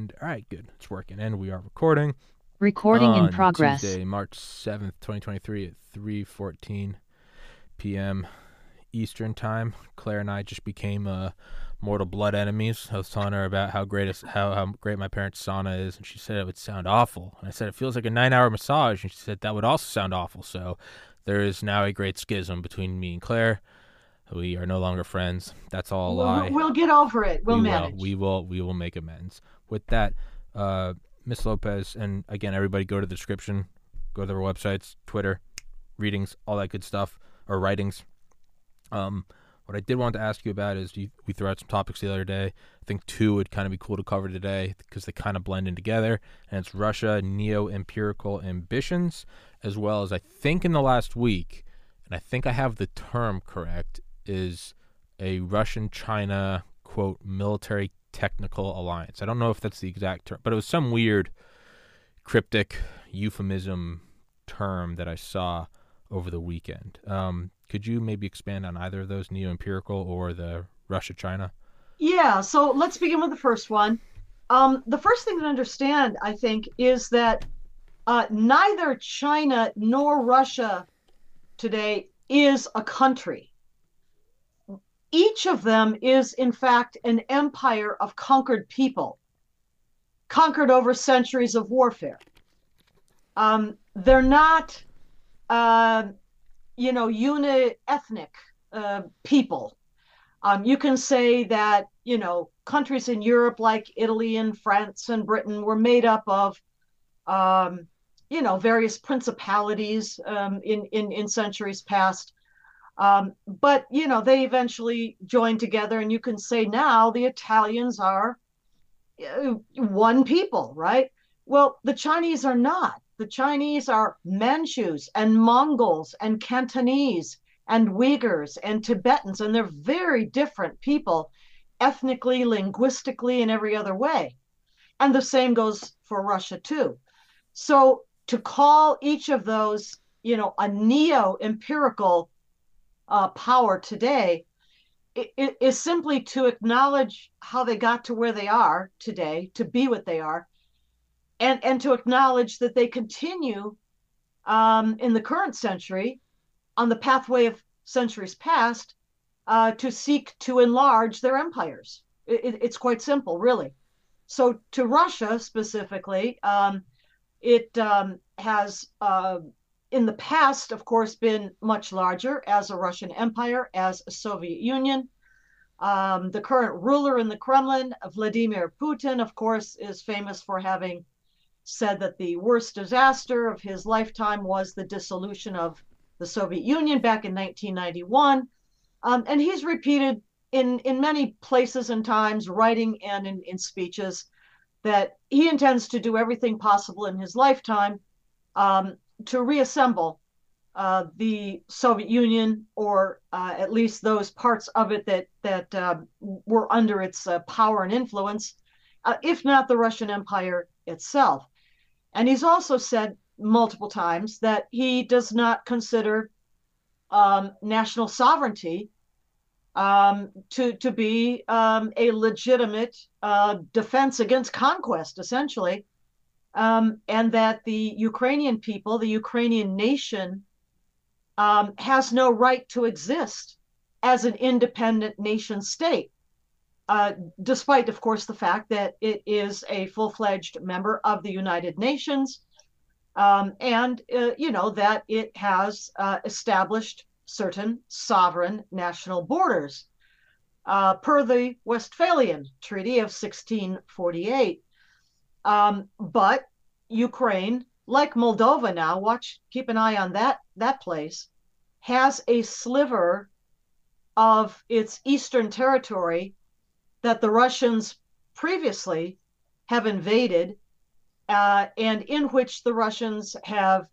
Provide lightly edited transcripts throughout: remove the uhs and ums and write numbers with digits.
And all right, good. It's working. And we are recording. Recording in progress. Tuesday, March 7th, 2023 at 3:14 p.m. Eastern Time. Claire and I just became mortal blood enemies. I was telling her about how great my parents' sauna is, and she said it would sound awful. And I said it feels like a 9-hour massage, and she said that would also sound awful. So there is now a great schism between me and Claire. We are no longer friends. That's all a lie. We'll get over it. We'll manage. We will make amends. With that, Ms. Lopez, and again, everybody go to the description, go to their websites, Twitter, readings, all that good stuff, or writings. What I did want to ask you about is we threw out some topics the other day. I think two would kind of be cool to cover today because they kind of blend in together. And it's Russia, neo-empirical ambitions, as well as I think in the last week, and I think I have the term correct, is a Russian-China, quote, military technical alliance. I don't know if that's the exact term, but it was some weird cryptic euphemism term that I saw over the weekend. Could you maybe expand on either of those, neo-empirical or the Russia-China? Yeah, so let's begin with the first one. The first thing to understand, I think, is that neither China nor Russia today is a country. Each of them is, in fact, an empire of conquered people, conquered over centuries of warfare. They're not... uni-ethnic people. You can say that, countries in Europe like Italy and France and Britain were made up of, various principalities in centuries past. But, they eventually joined together, and you can say now the Italians are one people, right? Well, the Chinese are not. The Chinese are Manchus and Mongols and Cantonese and Uyghurs and Tibetans, and they're very different people ethnically, linguistically, and every other way. And the same goes for Russia, too. So to call each of those, a neo-empirical power today is simply to acknowledge how they got to where they are today, to be what they are, and to acknowledge that they continue in the current century on the pathway of centuries past to seek to enlarge their empires. It's quite simple, really. So to Russia specifically, it has in the past, of course, been much larger as a Russian empire, as a Soviet Union. The current ruler in the Kremlin, Vladimir Putin, of course, is famous for having said that the worst disaster of his lifetime was the dissolution of the Soviet Union back in 1991. And he's repeated in many places and times, writing and in speeches, that he intends to do everything possible in his lifetime to reassemble the Soviet Union, or at least those parts of it that were under its power and influence, if not the Russian Empire itself. And he's also said multiple times that he does not consider national sovereignty to be a legitimate defense against conquest, essentially, and that the Ukrainian people, the Ukrainian nation, has no right to exist as an independent nation state. Despite, of course, the fact that it is a full-fledged member of the United Nations, that it has established certain sovereign national borders per the Westphalian Treaty of 1648. But Ukraine, like Moldova now, keep an eye on that place, has a sliver of its eastern territory that the Russians previously have invaded, and in which the Russians have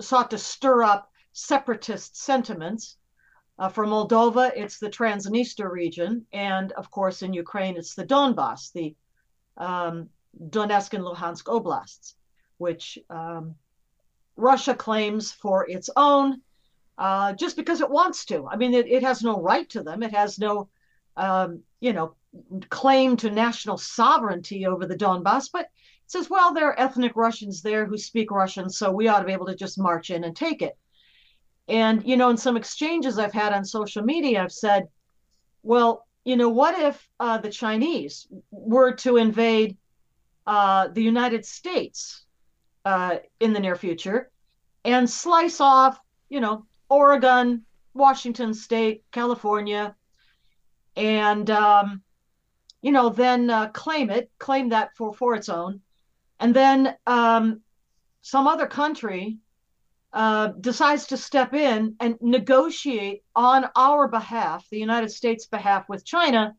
sought to stir up separatist sentiments. For Moldova, it's the Transnistria region, and of course in Ukraine, it's the Donbass, the Donetsk and Luhansk oblasts, which Russia claims for its own, just because it wants to. I mean, it has no right to them. It has no claim to national sovereignty over the Donbass, but it says, well, there are ethnic Russians there who speak Russian, so we ought to be able to just march in and take it. And, you know, in some exchanges I've had on social media, I've said, well, you know, what if the Chinese were to invade the United States in the near future and slice off, you know, Oregon, Washington State, California, and, you know, then claim that for its own. And then some other country decides to step in and negotiate on our behalf, the United States' behalf with China,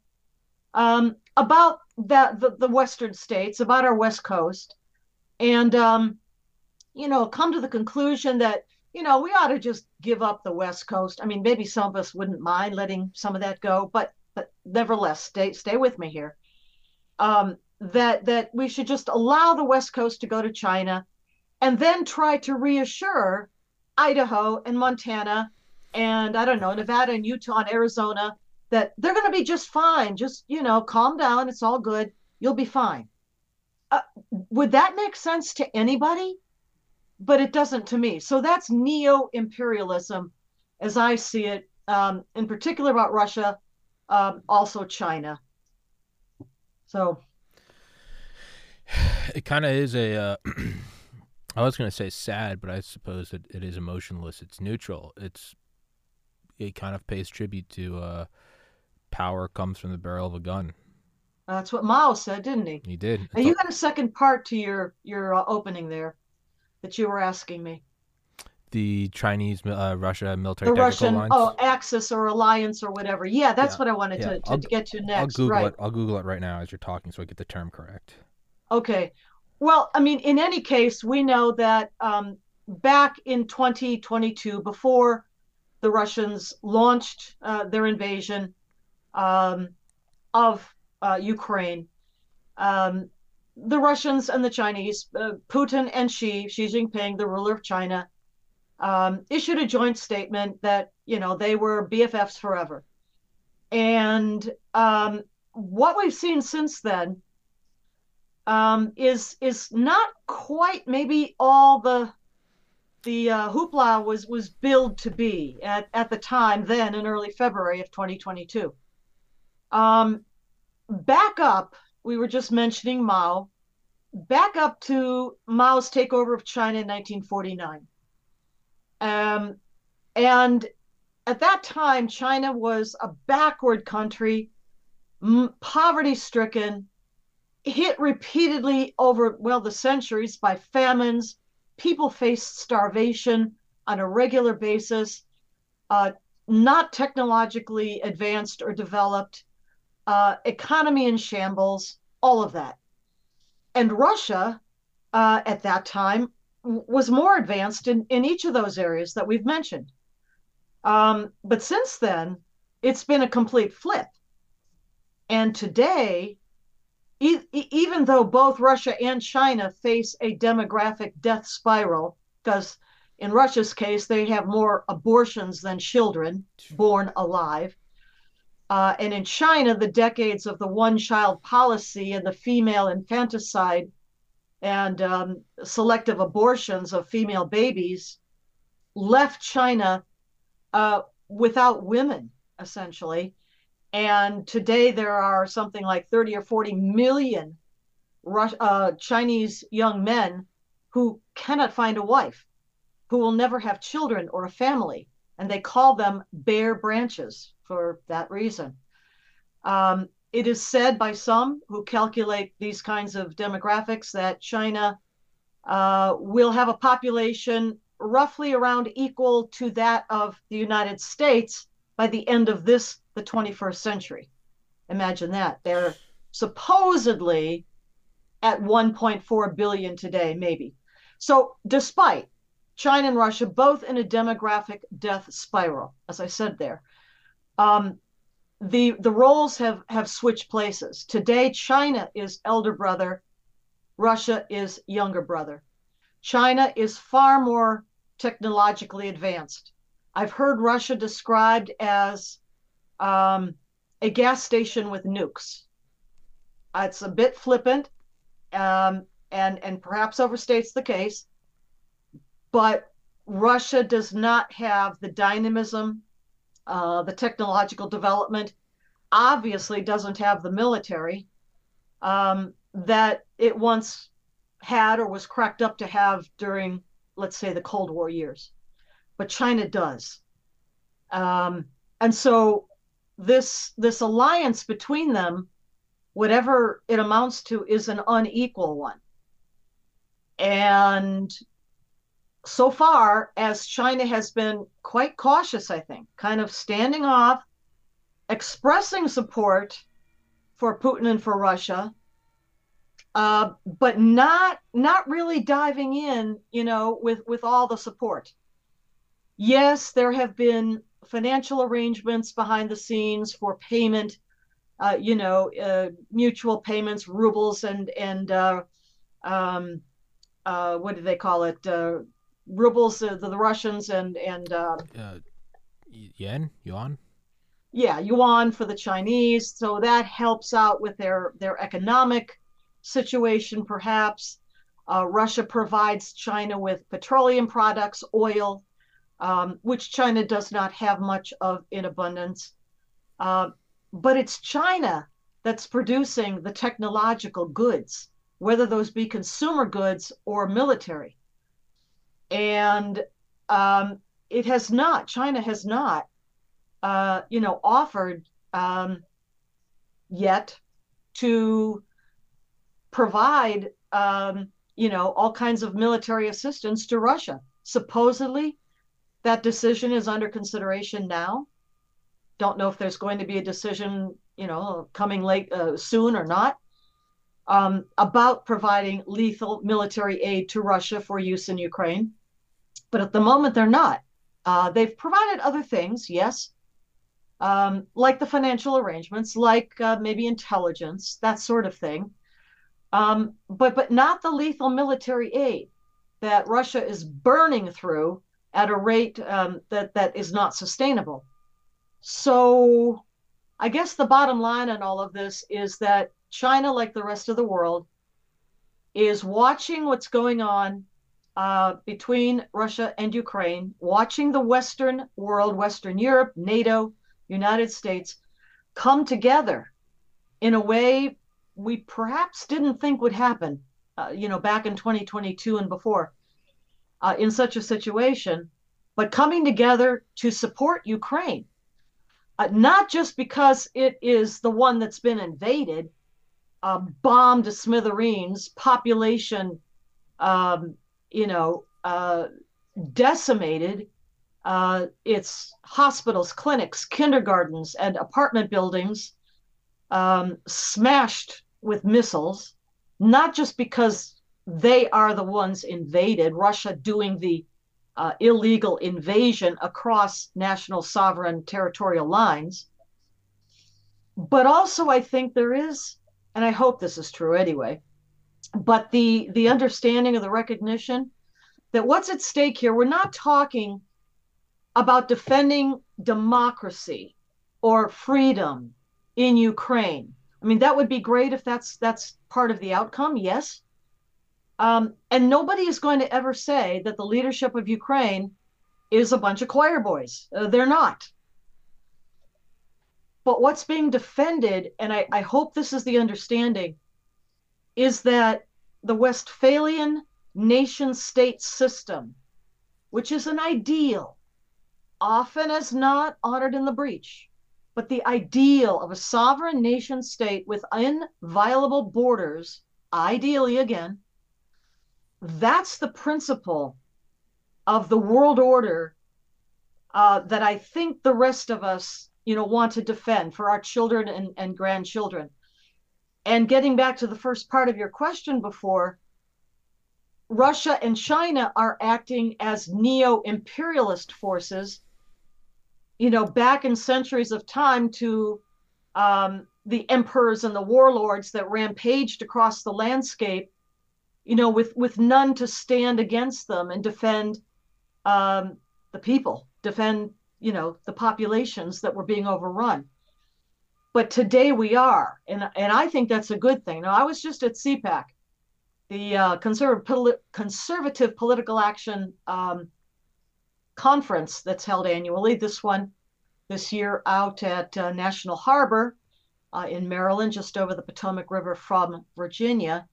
about the Western states, about our West Coast, and, you know, come to the conclusion that, you know, we ought to just give up the West Coast. I mean, maybe some of us wouldn't mind letting some of that go, but nevertheless, stay with me here, that we should just allow the West Coast to go to China and then try to reassure Idaho and Montana and, I don't know, Nevada and Utah and Arizona that they're going to be just fine. Just, you know, calm down. It's all good. You'll be fine. Would that make sense to anybody? But it doesn't to me. So that's neo-imperialism as I see it, in particular about Russia, also China. So it kind of is a, I was going to say sad, but I suppose it is emotionless. It's neutral. It kind of pays tribute to power comes from the barrel of a gun. That's what Mao said, didn't he? He did. Now, you got a second part to your opening there that you were asking me. The Chinese, Russia military technical alliance? The Russian, axis or alliance or whatever. Yeah, that's what I wanted to get to next. I'll Google it right now as you're talking so I get the term correct. Okay. Well, I mean, in any case, we know that back in 2022, before the Russians launched their invasion of Ukraine, the Russians and the Chinese, Putin and Xi Jinping, the ruler of China, issued a joint statement that, you know, they were BFFs forever. And what we've seen since then is not quite maybe all the hoopla was billed to be at the time then in early February of 2022. Back up, we were just mentioning Mao, back up to Mao's takeover of China in 1949. And at that time, China was a backward country, poverty-stricken, hit repeatedly over, well, the centuries by famines. People faced starvation on a regular basis, not technologically advanced or developed, economy in shambles, all of that. And Russia, at that time, was more advanced in each of those areas that we've mentioned. But since then, it's been a complete flip. And today, even though both Russia and China face a demographic death spiral, because in Russia's case, they have more abortions than children born alive. And in China, the decades of the one-child policy and the female infanticide and selective abortions of female babies left China without women, essentially. And today there are something like 30 or 40 million Chinese young men who cannot find a wife, who will never have children or a family. And they call them bare branches for that reason. It is said by some who calculate these kinds of demographics that China will have a population roughly around equal to that of the United States by the end of the 21st century. Imagine that. They're supposedly at 1.4 billion today, maybe. So despite China and Russia both in a demographic death spiral, as I said there, the roles have switched places. Today, China is elder brother. Russia is younger brother. China is far more technologically advanced. I've heard Russia described as a gas station with nukes. It's a bit flippant and perhaps overstates the case, but Russia does not have the dynamism, the technological development, obviously doesn't have the military that it once had or was cracked up to have during, let's say, the Cold War years. But China does. And so this alliance between them, whatever it amounts to, is an unequal one. And so far as China has been quite cautious, I think, kind of standing off, expressing support for Putin and for Russia, but not really diving in, you know, with all the support. Yes, there have been financial arrangements behind the scenes for payment, you know, mutual payments, rubles and what do they call it? Rubles, the Russians and yuan. Yeah, yuan for the Chinese. So that helps out with their economic situation, perhaps. Russia provides China with petroleum products, oil, which China does not have much of in abundance. But it's China that's producing the technological goods, whether those be consumer goods or military. And China has not you know, offered yet to provide, you know, all kinds of military assistance to Russia. Supposedly, that decision is under consideration now. Don't know if there's going to be a decision, you know, coming late soon or not, about providing lethal military aid to Russia for use in Ukraine. But at the moment, they're not. They've provided other things, yes. Like the financial arrangements, like maybe intelligence, that sort of thing, but not the lethal military aid that Russia is burning through at a rate that is not sustainable. So I guess the bottom line on all of this is that China, like the rest of the world, is watching what's going on between Russia and Ukraine, watching the Western world, Western Europe, NATO, United States come together in a way we perhaps didn't think would happen, you know, back in 2022 and before, in such a situation, but coming together to support Ukraine, not just because it is the one that's been invaded, bombed to smithereens, population, you know, decimated, it's hospitals, clinics, kindergartens, and apartment buildings smashed with missiles, not just because they are the ones invaded, Russia doing the illegal invasion across national sovereign territorial lines. But also I think there is, and I hope this is true anyway, but the understanding of the recognition that what's at stake here, we're not talking about defending democracy or freedom in Ukraine. I mean, that would be great if that's part of the outcome, yes. And nobody is going to ever say that the leadership of Ukraine is a bunch of choir boys. They're not. But what's being defended, and I hope this is the understanding, is that the Westphalian nation-state system, which is an ideal, often as not honored in the breach, but the ideal of a sovereign nation state with inviolable borders, ideally again, that's the principle of the world order that I think the rest of us, you know, want to defend for our children and grandchildren. And getting back to the first part of your question before, Russia and China are acting as neo-imperialist forces, you know, back in centuries of time to the emperors and the warlords that rampaged across the landscape, you know, with none to stand against them and defend the people, defend, you know, the populations that were being overrun. But today we are, and I think that's a good thing. Now, I was just at CPAC, the Conservative Political Action Conference that's held annually. This one, this year, out at National Harbor in Maryland, just over the Potomac River from Virginia.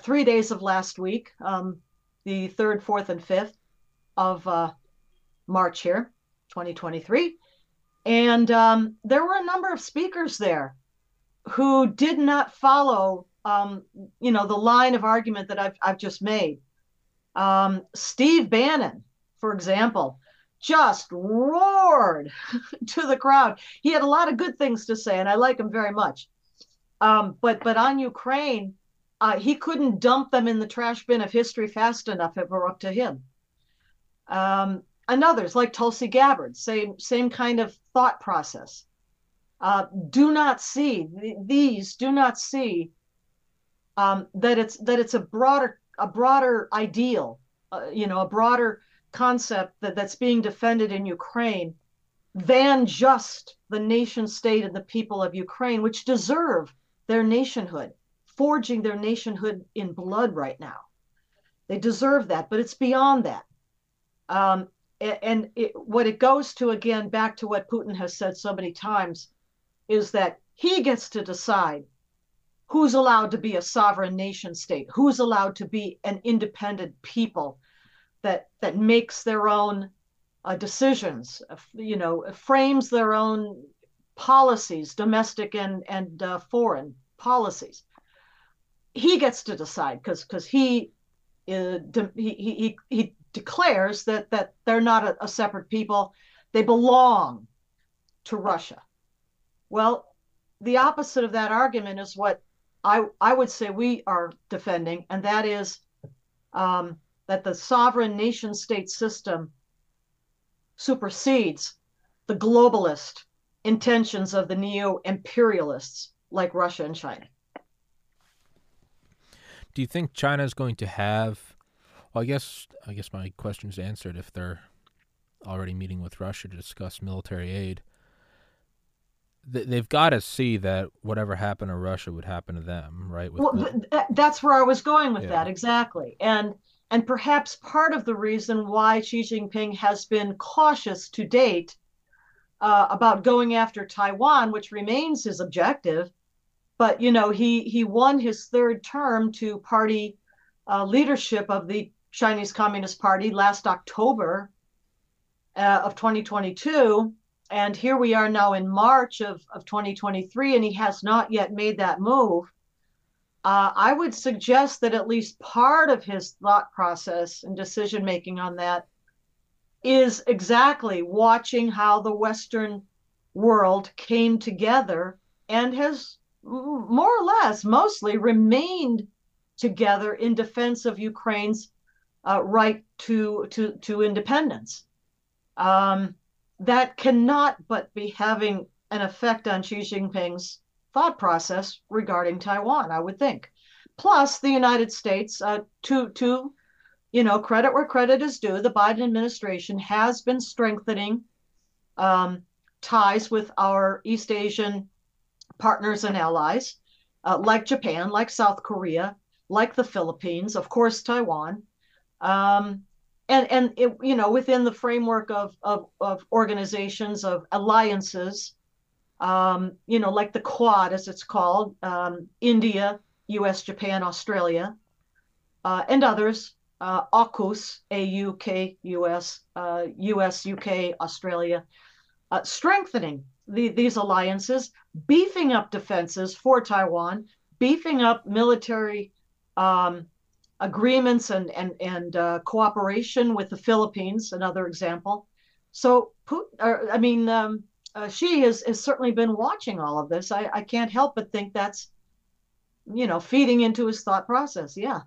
3 days of last week, the 3rd, 4th, and 5th of March here, 2023. And there were a number of speakers there who did not follow, you know, the line of argument that I've just made. Steve Bannon, for example, just roared to the crowd. He had a lot of good things to say, and I like him very much. But on Ukraine, he couldn't dump them in the trash bin of history fast enough if it were up to him. And others like Tulsi Gabbard, same kind of thought process. Do not see that it's a broader ideal, you know, a broader concept that's being defended in Ukraine than just the nation state and the people of Ukraine, which deserve their nationhood, forging their nationhood in blood right now. They deserve that, but it's beyond that. What it goes to, again, back to what Putin has said so many times, is that he gets to decide who's allowed to be a sovereign nation state, who's allowed to be an independent people that makes their own decisions, you know, frames their own policies, domestic and foreign policies. He gets to decide because he declares that they're not a separate people. They belong to Russia. Well, the opposite of that argument is what I would say we are defending, and that is that the sovereign nation state system supersedes the globalist intentions of the neo-imperialists like Russia and China. Do you think China is going to have... Well, I guess my question's answered if they're already meeting with Russia to discuss military aid. They've got to see that whatever happened to Russia would happen to them, right? That's where I was going with that, exactly. And perhaps part of the reason why Xi Jinping has been cautious to date about going after Taiwan, which remains his objective, but, you know, he won his third term to party leadership of the Chinese Communist Party last October of 2022. And here we are now in March of 2023, and he has not yet made that move. I would suggest that at least part of his thought process and decision-making on that is exactly watching how the Western world came together and has more or less mostly remained together in defense of Ukraine's right to independence. That cannot but be having an effect on Xi Jinping's thought process regarding Taiwan, I would think. Plus, the United States, to you know, credit where credit is due, the Biden administration has been strengthening ties with our East Asian partners and allies, like Japan, like South Korea, like the Philippines, of course, Taiwan, and it, you know, within the framework of organizations, of alliances, you know, like the Quad, as it's called, India, U.S., Japan, Australia, and others, AUKUS, AUKUS, U.S., U.K., Australia, strengthening these alliances, beefing up defenses for Taiwan, beefing up military agreements and cooperation with the Philippines, another example. So Xi has certainly been watching all of this. I can't help but think that's, you know, feeding into his thought process. Yeah.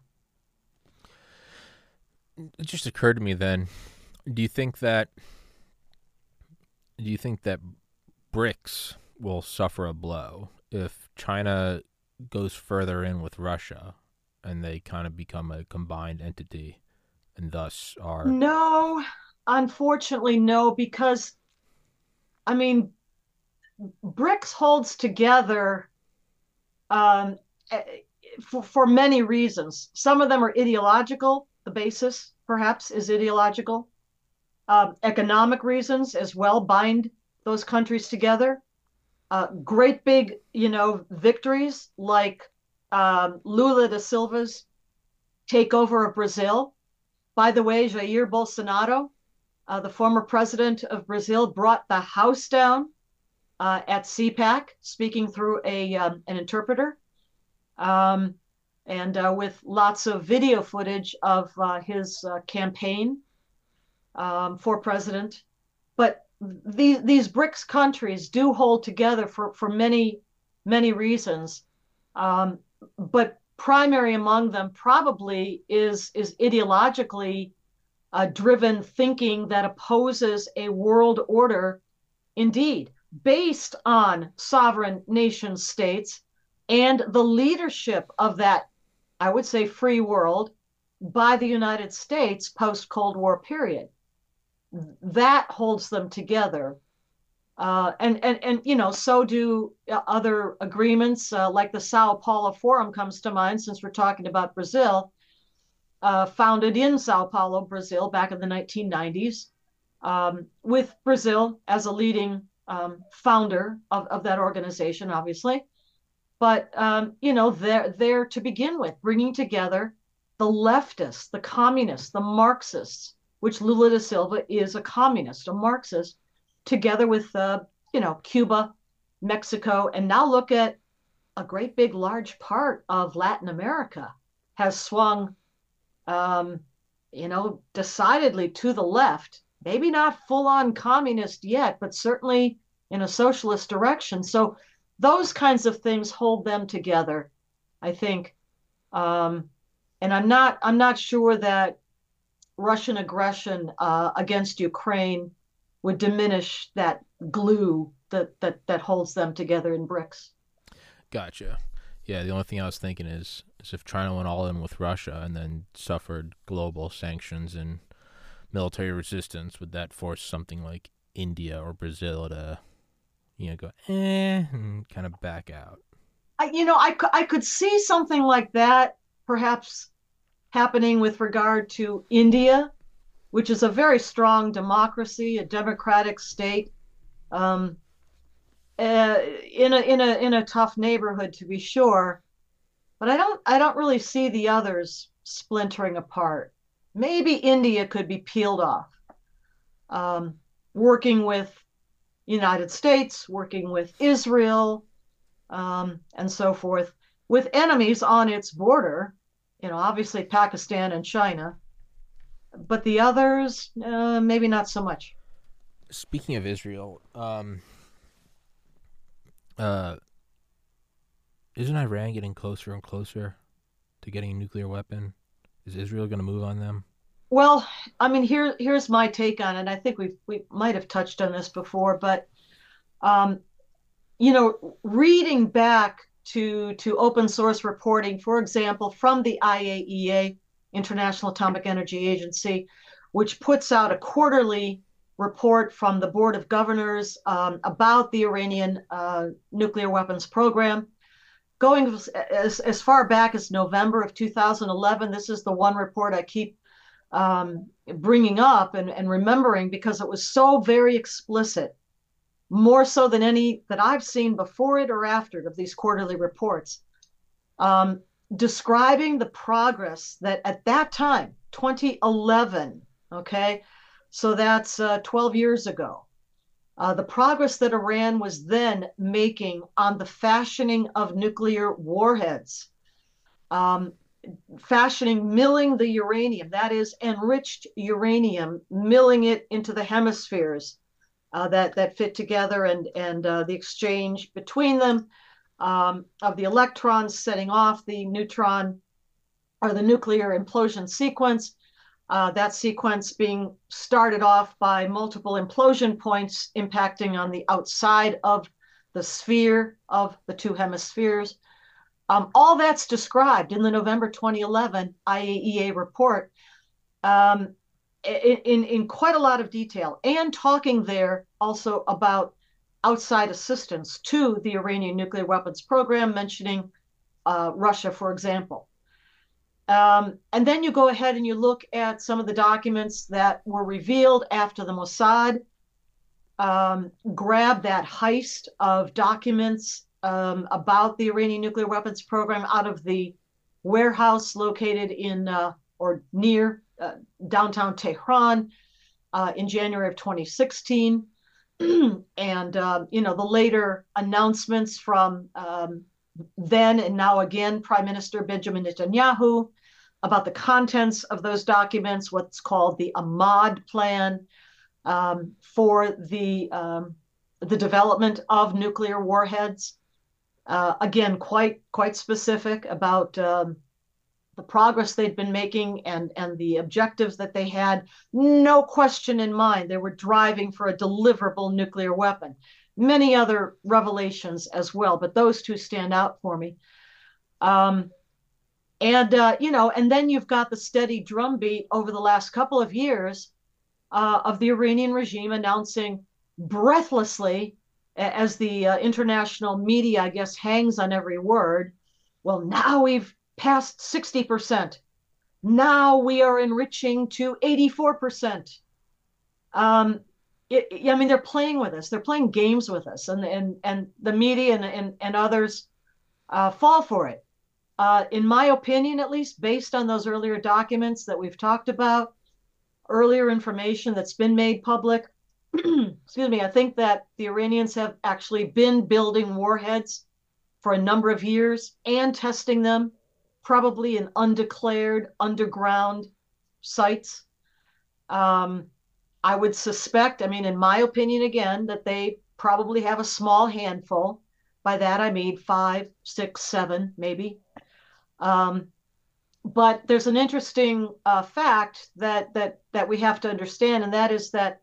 It just occurred to me then, do you think that BRICS will suffer a blow if China goes further in with Russia and they kind of become a combined entity and thus are... No, unfortunately, no, because, I mean, BRICS holds together for many reasons. Some of them are ideological. The basis, perhaps, is ideological. Economic reasons as well bind those countries together. Great big, victories like Lula da Silva's takeover of Brazil. By the way, Jair Bolsonaro, the former president of Brazil, brought the house down at CPAC, speaking through an interpreter, and with lots of video footage of his campaign for president. But these BRICS countries do hold together for many, many reasons. But primary among them probably is ideologically driven thinking that opposes a world order, indeed, based on sovereign nation states and the leadership of that, I would say, free world by the United States post-Cold War period. That holds them together. And so do other agreements, like the Sao Paulo Forum comes to mind, since we're talking about Brazil, founded in Sao Paulo, Brazil, back in the 1990s, with Brazil as a leading founder of that organization, obviously. But, they're there to begin with, bringing together the leftists, the communists, the Marxists, which Lula da Silva is a communist, a Marxist, together with, Cuba, Mexico, and now look at a great big large part of Latin America has swung, decidedly to the left, maybe not full on communist yet, but certainly in a socialist direction. So those kinds of things hold them together, I think. And I'm not sure that Russian aggression against Ukraine would diminish that glue that holds them together in BRICS. Gotcha. Yeah, the only thing I was thinking is if China went all in with Russia and then suffered global sanctions and military resistance, would that force something like India or Brazil to, go, and kind of back out? I could see something like that perhaps happening with regard to India, which is a very strong democracy, a democratic state, in a tough neighborhood, to be sure. But I don't really see the others splintering apart. Maybe India could be peeled off, working with United States, working with Israel, and so forth, with enemies on its border, obviously Pakistan and China. But the others, maybe not so much. Speaking of Israel, isn't Iran getting closer and closer to getting a nuclear weapon? Is Israel going to move on them? Well, here's my take on it. I think we might have touched on this before, but reading back to open source reporting, for example, from the IAEA, International Atomic Energy Agency, which puts out a quarterly report from the Board of Governors about the Iranian nuclear weapons program. Going as far back as November of 2011, this is the one report I keep bringing up and remembering because it was so very explicit, more so than any that I've seen before it or after it of these quarterly reports. Describing the progress that at that time, 2011, okay, so that's 12 years ago, the progress that Iran was then making on the fashioning of nuclear warheads, milling the uranium, that is enriched uranium, milling it into the hemispheres that fit together and the exchange between them. Of the electrons setting off the neutron or the nuclear implosion sequence, that sequence being started off by multiple implosion points impacting on the outside of the sphere of the two hemispheres. All that's described in the November 2011 IAEA report in quite a lot of detail, and talking there also about outside assistance to the Iranian nuclear weapons program, mentioning Russia, for example. And then you go ahead and you look at some of the documents that were revealed after the Mossad grabbed that heist of documents about the Iranian nuclear weapons program out of the warehouse located in or near downtown Tehran in January of 2016. And, you know, the later announcements from then and now again, Prime Minister Benjamin Netanyahu about the contents of those documents, what's called the Amad plan for the development of nuclear warheads. Again, quite specific about the progress they'd been making and the objectives that they had. No question in mind, they were driving for a deliverable nuclear weapon. Many other revelations as well, but those two stand out for me. You know, and then you've got the steady drumbeat over the last couple of years of the Iranian regime announcing breathlessly, as the international media, I guess, hangs on every word, well, now we've past 60%. Now we are enriching to 84%. I mean, they're playing with us. They're playing games with us, and the media and others fall for it. In my opinion, at least, based on those earlier documents that we've talked about, earlier information that's been made public, excuse me, I think that the Iranians have actually been building warheads for a number of years and testing them, probably in undeclared underground sites. I would suspect, I mean, in my opinion, again, that they probably have a small handful. By that, I mean 5, 6, 7, maybe. But there's an interesting fact that we have to understand, and that is that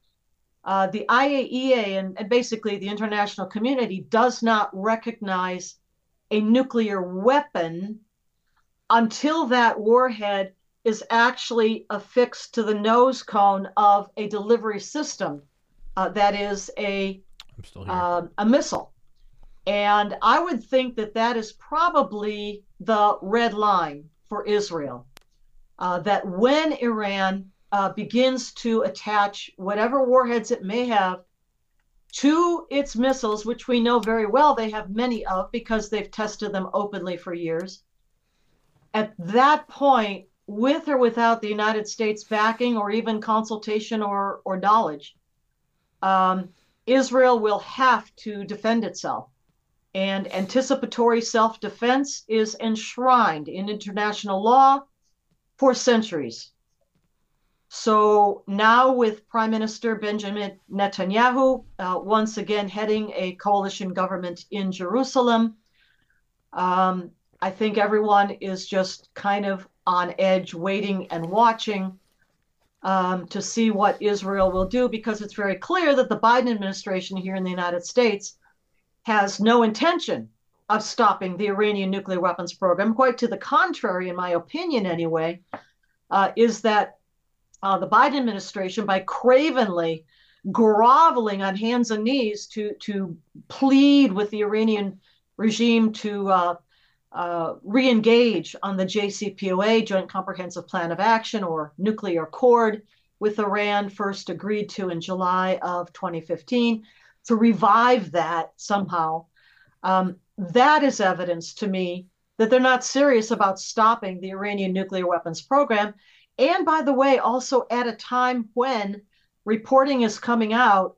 the IAEA and basically the international community does not recognize a nuclear weapon until that warhead is actually affixed to the nose cone of a delivery system, that is a missile. And I would think that that is probably the red line for Israel, that when Iran begins to attach whatever warheads it may have to its missiles, which we know very well they have many of because they've tested them openly for years, at that point, with or without the United States backing or even consultation or knowledge, Israel will have to defend itself. And anticipatory self-defense is enshrined in international law for centuries. So now with Prime Minister Benjamin Netanyahu once again heading a coalition government in Jerusalem, I think everyone is just kind of on edge, waiting and watching to see what Israel will do, because it's very clear that the Biden administration here in the United States has no intention of stopping the Iranian nuclear weapons program. Quite to the contrary, in my opinion anyway, is that the Biden administration, by cravenly groveling on hands and knees to plead with the Iranian regime to re-engage on the JCPOA, Joint Comprehensive Plan of Action, or nuclear accord with Iran, first agreed to in July of 2015, to revive that somehow. That is evidence to me that they're not serious about stopping the Iranian nuclear weapons program. And by the way, also at a time when reporting is coming out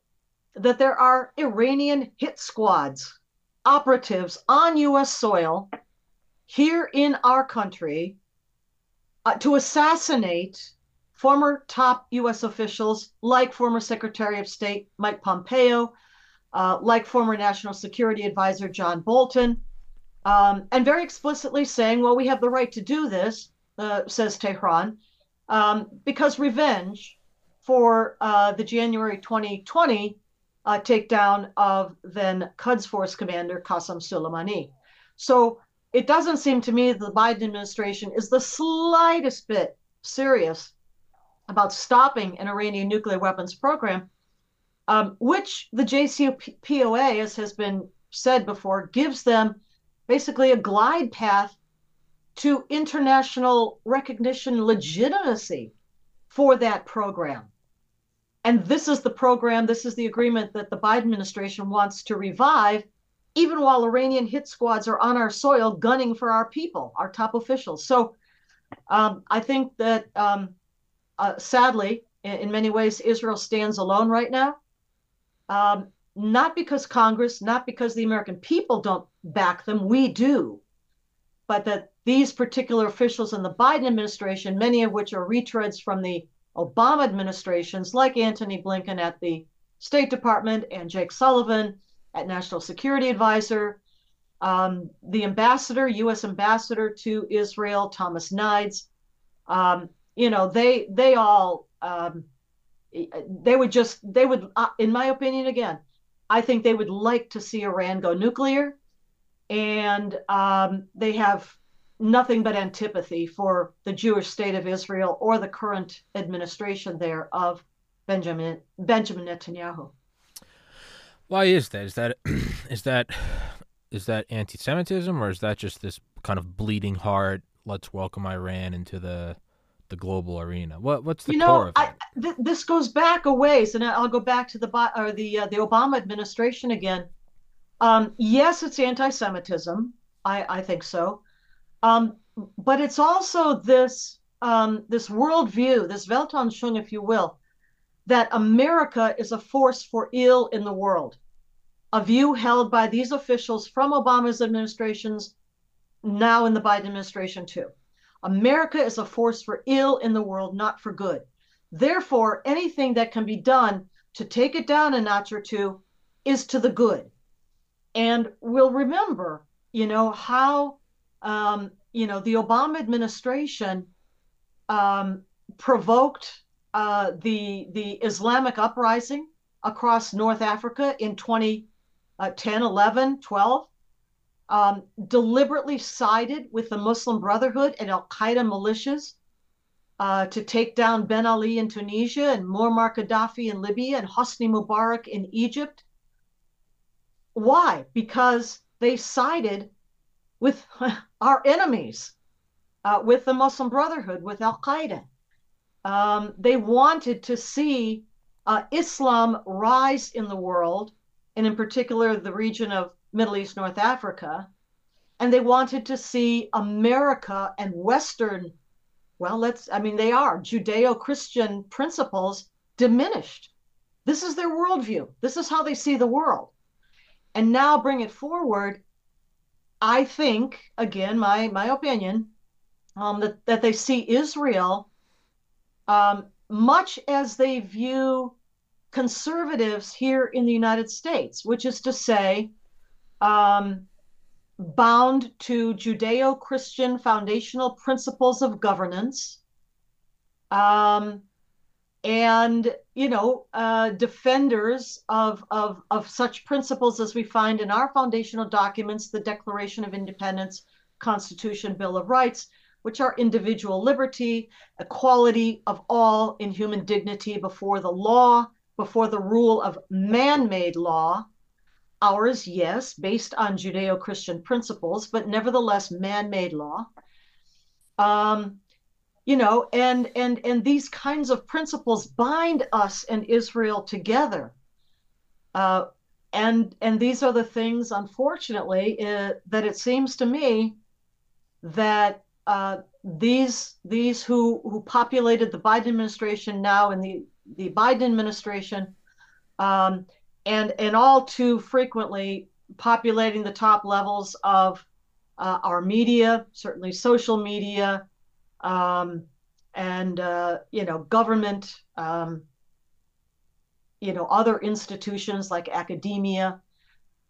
that there are Iranian hit squads, operatives on U.S. soil, here in our country, to assassinate former top U.S. officials like former Secretary of State Mike Pompeo, like former National Security Advisor John Bolton, and very explicitly saying, well, we have the right to do this, says Tehran, because revenge for the January 2020 takedown of then Quds Force Commander Qasem Soleimani. So it doesn't seem to me that the Biden administration is the slightest bit serious about stopping an Iranian nuclear weapons program. which the JCPOA, as has been said before, gives them basically a glide path to international recognition legitimacy for that program. And this is the program, this is the agreement that the Biden administration wants to revive, even while Iranian hit squads are on our soil gunning for our people, our top officials. So I think that sadly, in many ways, Israel stands alone right now. Not because Congress, not because the American people don't back them, we do, but that these particular officials in the Biden administration, many of which are retreads from the Obama administrations, like Antony Blinken at the State Department and Jake Sullivan at National Security Advisor, the ambassador, U.S. ambassador to Israel, Thomas Nides, you know, they all, they would just, they would, in my opinion, again, I think they would like to see Iran go nuclear, and they have nothing but antipathy for the Jewish state of Israel or the current administration there of Benjamin Netanyahu. Why is that? Is that anti-Semitism, or is that just this kind of bleeding heart? Let's welcome Iran into the global arena. What's the core of that? This goes back a ways, and I'll go back to the Obama administration again. Yes, it's anti-Semitism. I think so. But it's also this this worldview, this Weltanschauung, if you will, that America is a force for ill in the world, a view held by these officials from Obama's administrations, now in the Biden administration too. America is a force for ill in the world, not for good. Therefore, anything that can be done to take it down a notch or two is to the good. And we'll remember, you know, how the Obama administration provoked the Islamic uprising across North Africa in 2010, 11, 12, deliberately sided with the Muslim Brotherhood and al-Qaeda militias to take down Ben Ali in Tunisia and Muammar Gaddafi in Libya and Hosni Mubarak in Egypt. Why? Because they sided with our enemies, with the Muslim Brotherhood, with al-Qaeda. They wanted to see Islam rise in the world, and in particular the region of Middle East, North Africa. And they wanted to see America and Western, they are Judeo-Christian principles diminished. This is their worldview. This is how they see the world. And now bring it forward. I think, again, my opinion, that they see Israel much as they view conservatives here in the United States, which is to say, bound to Judeo-Christian foundational principles of governance, defenders of such principles as we find in our foundational documents, the Declaration of Independence, Constitution, Bill of Rights, which are individual liberty, equality of all in human dignity before the law, before the rule of man-made law. Ours, yes, based on Judeo-Christian principles, but nevertheless man-made law. And these kinds of principles bind us and Israel together. And these are the things, unfortunately, that it seems to me that these who populated the Biden administration now in the Biden administration and all too frequently populating the top levels of our media, certainly social media, government, other institutions like academia,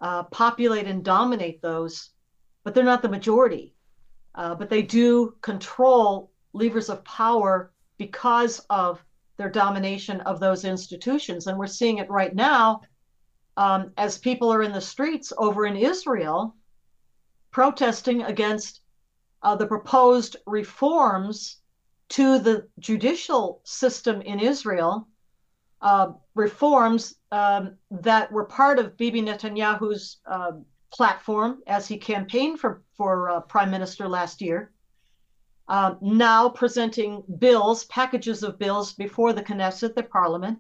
populate and dominate those, but they're not the majority. But they do control levers of power because of their domination of those institutions. And we're seeing it right now as people are in the streets over in Israel protesting against the proposed reforms to the judicial system in Israel, reforms that were part of Bibi Netanyahu's platform as he campaigned for prime minister last year, now presenting bills, packages of bills before the Knesset, the parliament,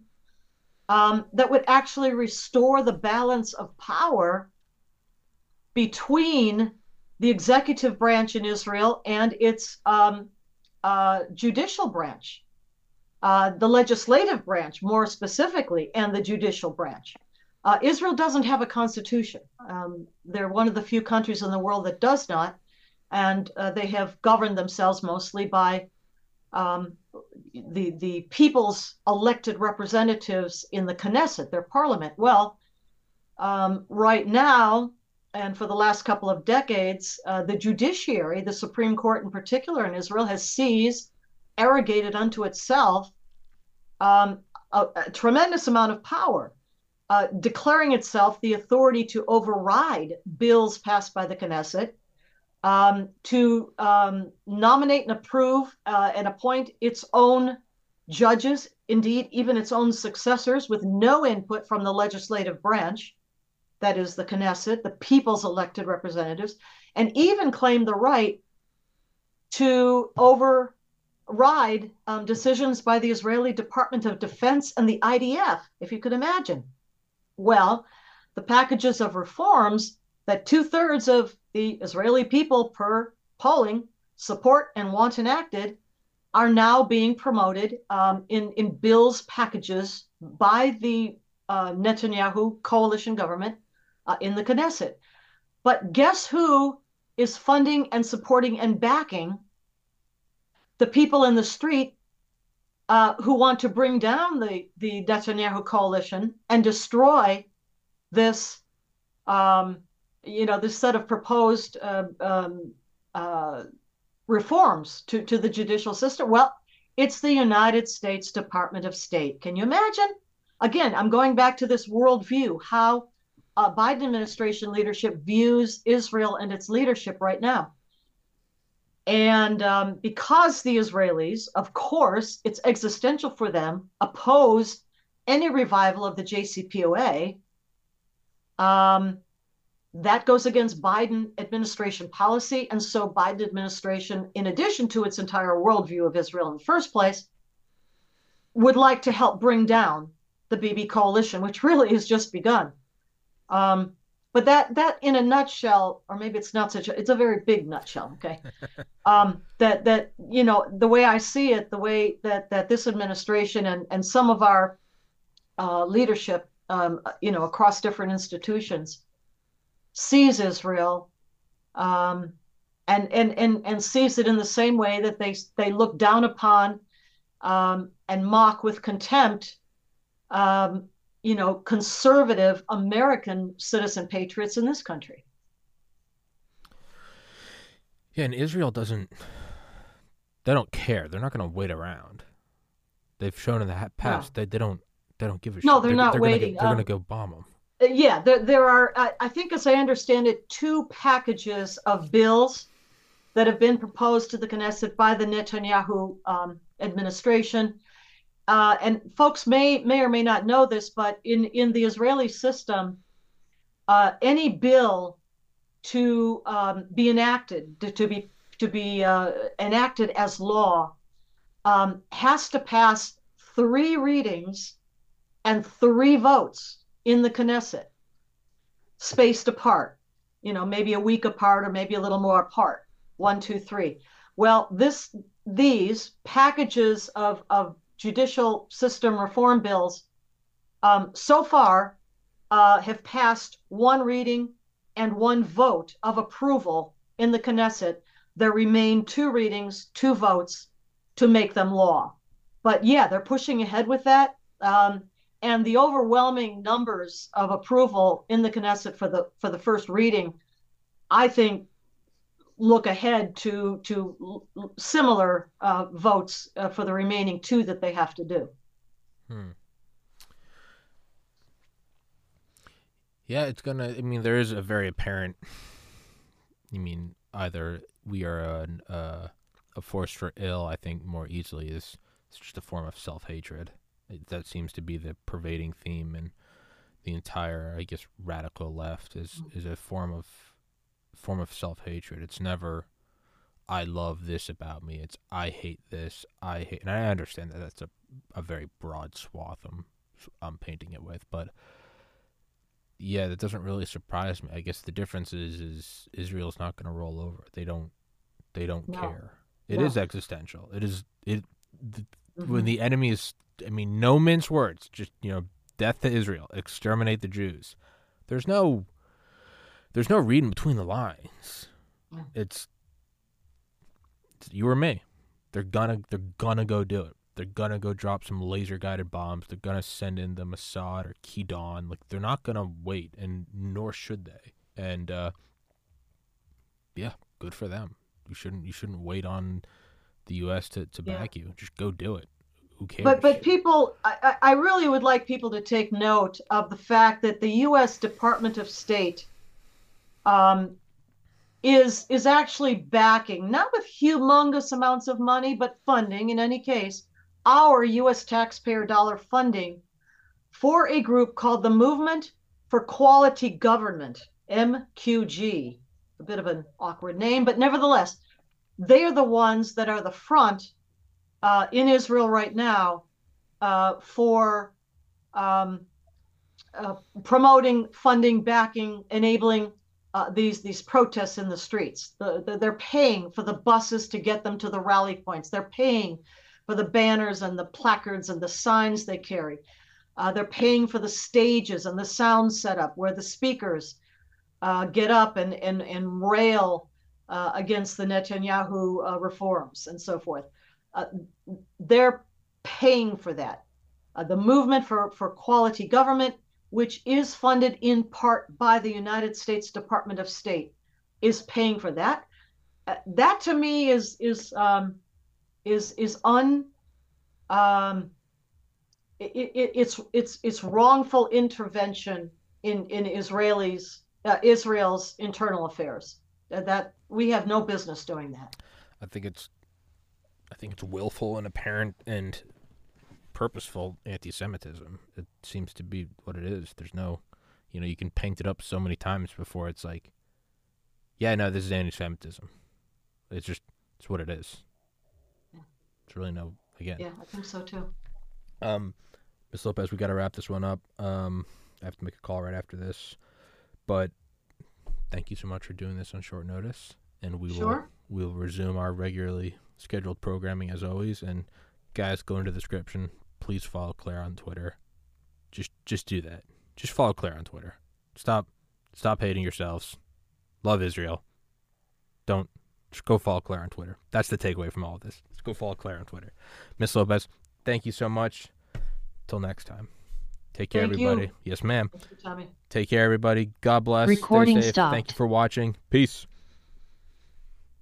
that would actually restore the balance of power between the executive branch in Israel and its judicial branch, the legislative branch more specifically, and the judicial branch. Israel doesn't have a constitution. They're one of the few countries in the world that does not, and they have governed themselves mostly by the people's elected representatives in the Knesset, their parliament. Well, right now, and for the last couple of decades, the judiciary, the Supreme Court in particular in Israel, has seized, arrogated unto itself a tremendous amount of power, declaring itself the authority to override bills passed by the Knesset, to nominate and approve and appoint its own judges, indeed even its own successors, with no input from the legislative branch, that is the Knesset, the people's elected representatives, and even claim the right to override decisions by the Israeli Department of Defense and the IDF, if you could imagine. Well, the packages of reforms that 2/3 of the Israeli people per polling support and want enacted are now being promoted in bills packages by the Netanyahu coalition government in the Knesset. But guess who is funding and supporting and backing the people in the street who want to bring down the Netanyahu coalition and destroy this, this set of proposed reforms to the judicial system? Well, it's the United States Department of State. Can you imagine? Again, I'm going back to this worldview, how Biden administration leadership views Israel and its leadership right now. And because the Israelis, of course, it's existential for them, oppose any revival of the JCPOA, that goes against Biden administration policy. And so Biden administration, in addition to its entire worldview of Israel in the first place, would like to help bring down the Bibi coalition, which really has just begun. But that in a nutshell, or maybe it's not such a, it's a very big nutshell, okay? The way I see it, the way that this administration and some of our leadership, across different institutions sees Israel, and sees it in the same way that they look down upon and mock with contempt, conservative American citizen patriots in this country. Yeah, and Israel they don't care. They're not going to wait around. They've shown in the past that they don't give a shit. No, they're not waiting. They're going to go bomb them. Yeah, there are, I think as I understand it, two packages of bills that have been proposed to the Knesset by the Netanyahu administration. And folks may or may not know this, but in the Israeli system, any bill to be enacted, to be enacted as law, has to pass 3 readings and 3 votes in the Knesset, spaced apart, maybe a week apart or maybe a little more apart, 1, 2, 3. Well, these packages of judicial system reform bills so far have passed 1 reading and 1 vote of approval in the Knesset. There remain 2 readings, 2 votes to make them law. But yeah, they're pushing ahead with that. And the overwhelming numbers of approval in the Knesset for the first reading, I think, look ahead to similar votes for the remaining 2 that they have to do. Yeah, it's going to, there is a very apparent, either we are a force for ill, I think more easily, it's just a form of self-hatred That seems to be the pervading theme in the entire, I guess, radical left is a form of self-hatred. It's never, I love this about me. It's, I hate this. And I understand that that's a very broad swath I'm painting it with, but yeah, that doesn't really surprise me. I guess the difference is Israel's not going to roll over. They don't care. It is existential. It is when the enemy is, I mean, no mince words, just, death to Israel, exterminate the Jews. There's no reading between the lines. Yeah. It's you or me. They're gonna go do it. They're gonna go drop some laser-guided bombs. They're gonna send in the Mossad or Kidon. Like, they're not gonna wait, and nor should they. And yeah, good for them. You shouldn't wait on the U.S. to back you. Just go do it. Who cares? But people, I really would like people to take note of the fact that the U.S. Department of State is actually backing, not with humongous amounts of money, but funding in any case, our U.S. taxpayer dollar funding for a group called the Movement for Quality Government, MQG. A bit of an awkward name, but nevertheless, they are the ones that are the front in Israel right now for promoting, funding, backing, enabling these protests in the streets. They're paying for the buses to get them to the rally points. They're paying for the banners and the placards and the signs they carry. They're paying for the stages and the sound setup where the speakers get up and rail against the Netanyahu reforms and so forth. They're paying for that. The Movement for Quality Government, which is funded in part by the United States Department of State, is paying for that. That to me is it's wrongful intervention in Israel's internal affairs. That we have no business doing that. I think it's willful and apparent and purposeful anti-Semitism. It seems to be what it is. There's no, you can paint it up so many times before it's like, yeah, no, this is anti-Semitism. It's just, it's what it is. Yeah. It's really no, again. Yeah, I think so too. Ms. Lopez, we got to wrap this one up. I have to make a call right after this, but thank you so much for doing this on short notice, and we'll resume our regularly scheduled programming as always. And guys, go into the description. Please follow Claire on Twitter. Just do that. Just follow Claire on Twitter. Stop hating yourselves. Love Israel. Don't. Just go follow Claire on Twitter. That's the takeaway from all of this. Just go follow Claire on Twitter. Ms. Lopez, thank you so much. Till next time. Take care, everybody. Yes, ma'am. Thank you, Tommy. Take care, everybody. God bless. Recording stopped. Thank you for watching. Peace.